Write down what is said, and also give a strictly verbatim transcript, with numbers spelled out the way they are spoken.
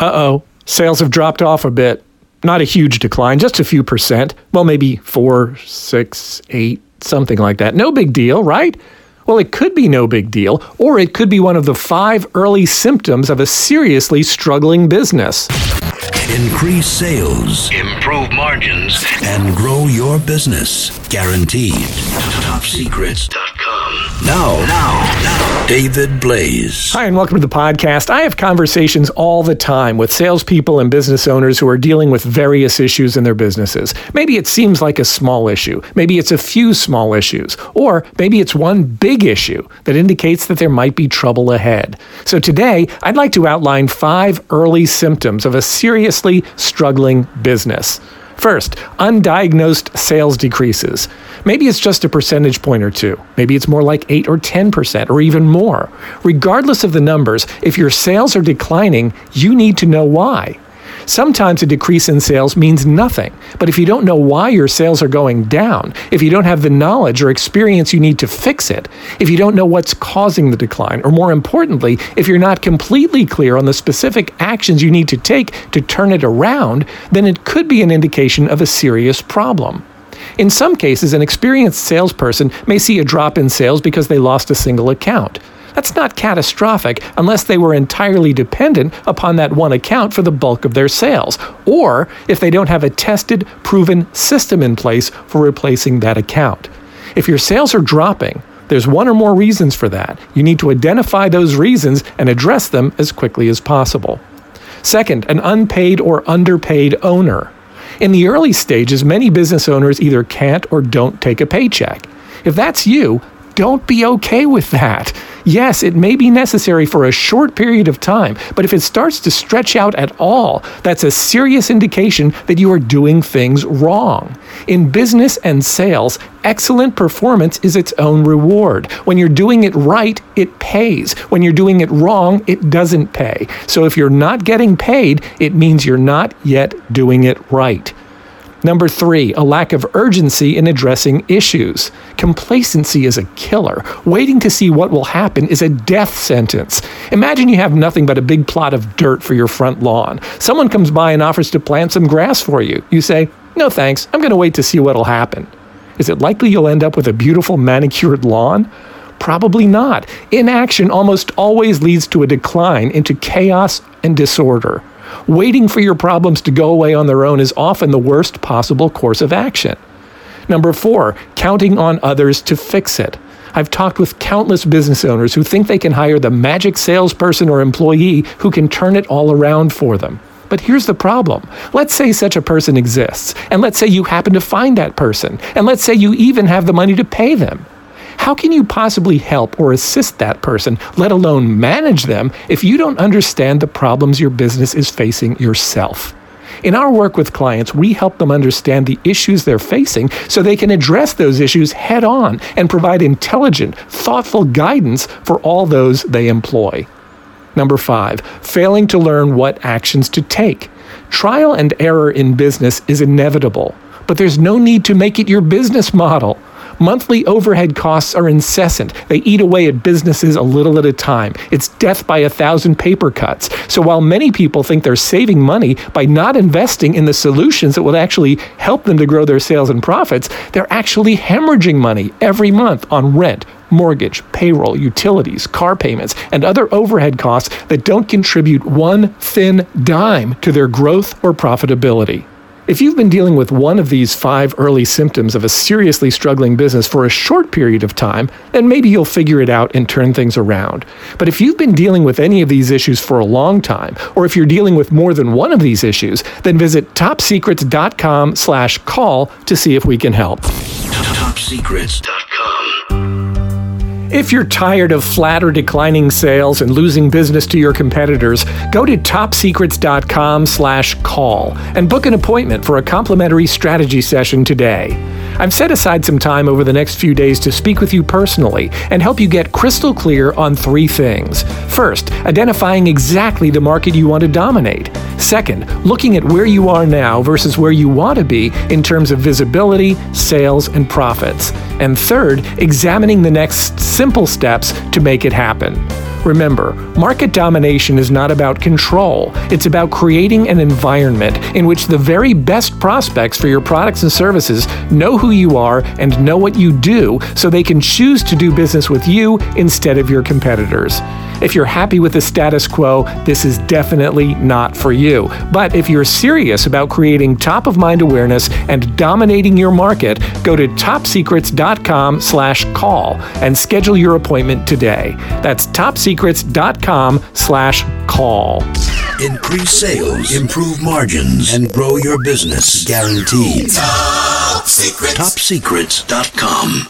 uh-oh, sales have dropped off a bit. Not a huge decline, just a few percent. Well, maybe four, six, eight, something like that. No big deal, right? Well, it could be no big deal, or it could be one of the five early symptoms of a seriously struggling business. Increase sales, improve margins, and grow your business. Guaranteed. Top Secrets dot com. Now, now, now, David Blaze. Hi, and welcome to the podcast. I have conversations all the time with salespeople and business owners who are dealing with various issues in their businesses. Maybe it seems like a small issue. Maybe it's a few small issues. Or maybe it's one big issue that indicates that there might be trouble ahead. So today, I'd like to outline five early symptoms of a serious struggling business. First, undiagnosed sales decreases. Maybe it's just a percentage point or two. Maybe it's more like eight or ten percent or even more. Regardless of the numbers, if your sales are declining, you need to know why. Sometimes a decrease in sales means nothing, but if you don't know why your sales are going down, if you don't have the knowledge or experience you need to fix it, if you don't know what's causing the decline, or more importantly, if you're not completely clear on the specific actions you need to take to turn it around, then it could be an indication of a serious problem. In some cases, an experienced salesperson may see a drop in sales because they lost a single account. That's not catastrophic unless they were entirely dependent upon that one account for the bulk of their sales, or if they don't have a tested, proven system in place for replacing that account. If your sales are dropping, there's one or more reasons for that. You need to identify those reasons and address them as quickly as possible. Second, an unpaid or underpaid owner. In the early stages, many business owners either can't or don't take a paycheck. If that's you, don't be okay with that. Yes, it may be necessary for a short period of time, but if it starts to stretch out at all, that's a serious indication that you are doing things wrong. In business and sales, excellent performance is its own reward. When you're doing it right, it pays. When you're doing it wrong, it doesn't pay. So if you're not getting paid, it means you're not yet doing it right. Number three, a lack of urgency in addressing issues. Complacency is a killer. Waiting to see what will happen is a death sentence. Imagine you have nothing but a big plot of dirt for your front lawn. Someone comes by and offers to plant some grass for you. You say, "No thanks, I'm going to wait to see what'll happen." Is it likely you'll end up with a beautiful manicured lawn? Probably not. Inaction almost always leads to a decline into chaos and disorder. Waiting for your problems to go away on their own is often the worst possible course of action. Number four, counting on others to fix it. I've talked with countless business owners who think they can hire the magic salesperson or employee who can turn it all around for them. But here's the problem. Let's say such a person exists, and let's say you happen to find that person, and let's say you even have the money to pay them. How can you possibly help or assist that person, let alone manage them, if you don't understand the problems your business is facing yourself? In our work with clients, we help them understand the issues they're facing so they can address those issues head on and provide intelligent, thoughtful guidance for all those they employ. Number five, failing to learn what actions to take. Trial and error in business is inevitable, but there's no need to make it your business model. Monthly overhead costs are incessant. They eat away at businesses a little at a time. It's death by a thousand paper cuts. So while many people think they're saving money by not investing in the solutions that will actually help them to grow their sales and profits, they're actually hemorrhaging money every month on rent, mortgage, payroll, utilities, car payments, and other overhead costs that don't contribute one thin dime to their growth or profitability. If you've been dealing with one of these five early symptoms of a seriously struggling business for a short period of time, then maybe you'll figure it out and turn things around. But if you've been dealing with any of these issues for a long time, or if you're dealing with more than one of these issues, then visit top secrets dot com slash call to see if we can help. top secrets dot com. If you're tired of flat or declining sales and losing business to your competitors, go to top secrets dot com slash call and book an appointment for a complimentary strategy session today. I've set aside some time over the next few days to speak with you personally and help you get crystal clear on three things. First, identifying exactly the market you want to dominate. Second, looking at where you are now versus where you want to be in terms of visibility, sales, and profits. And third, examining the next simple steps to make it happen. Remember, market domination is not about control. It's about creating an environment in which the very best prospects for your products and services know who you are and know what you do so they can choose to do business with you instead of your competitors. If you're happy with the status quo, this is definitely not for you. But if you're serious about creating top-of-mind awareness and dominating your market, go to top secrets dot com slash call and schedule your appointment today. That's top secrets dot com slash call. Increase sales, improve margins, and grow your business. Guaranteed. Top Secrets. top secrets dot com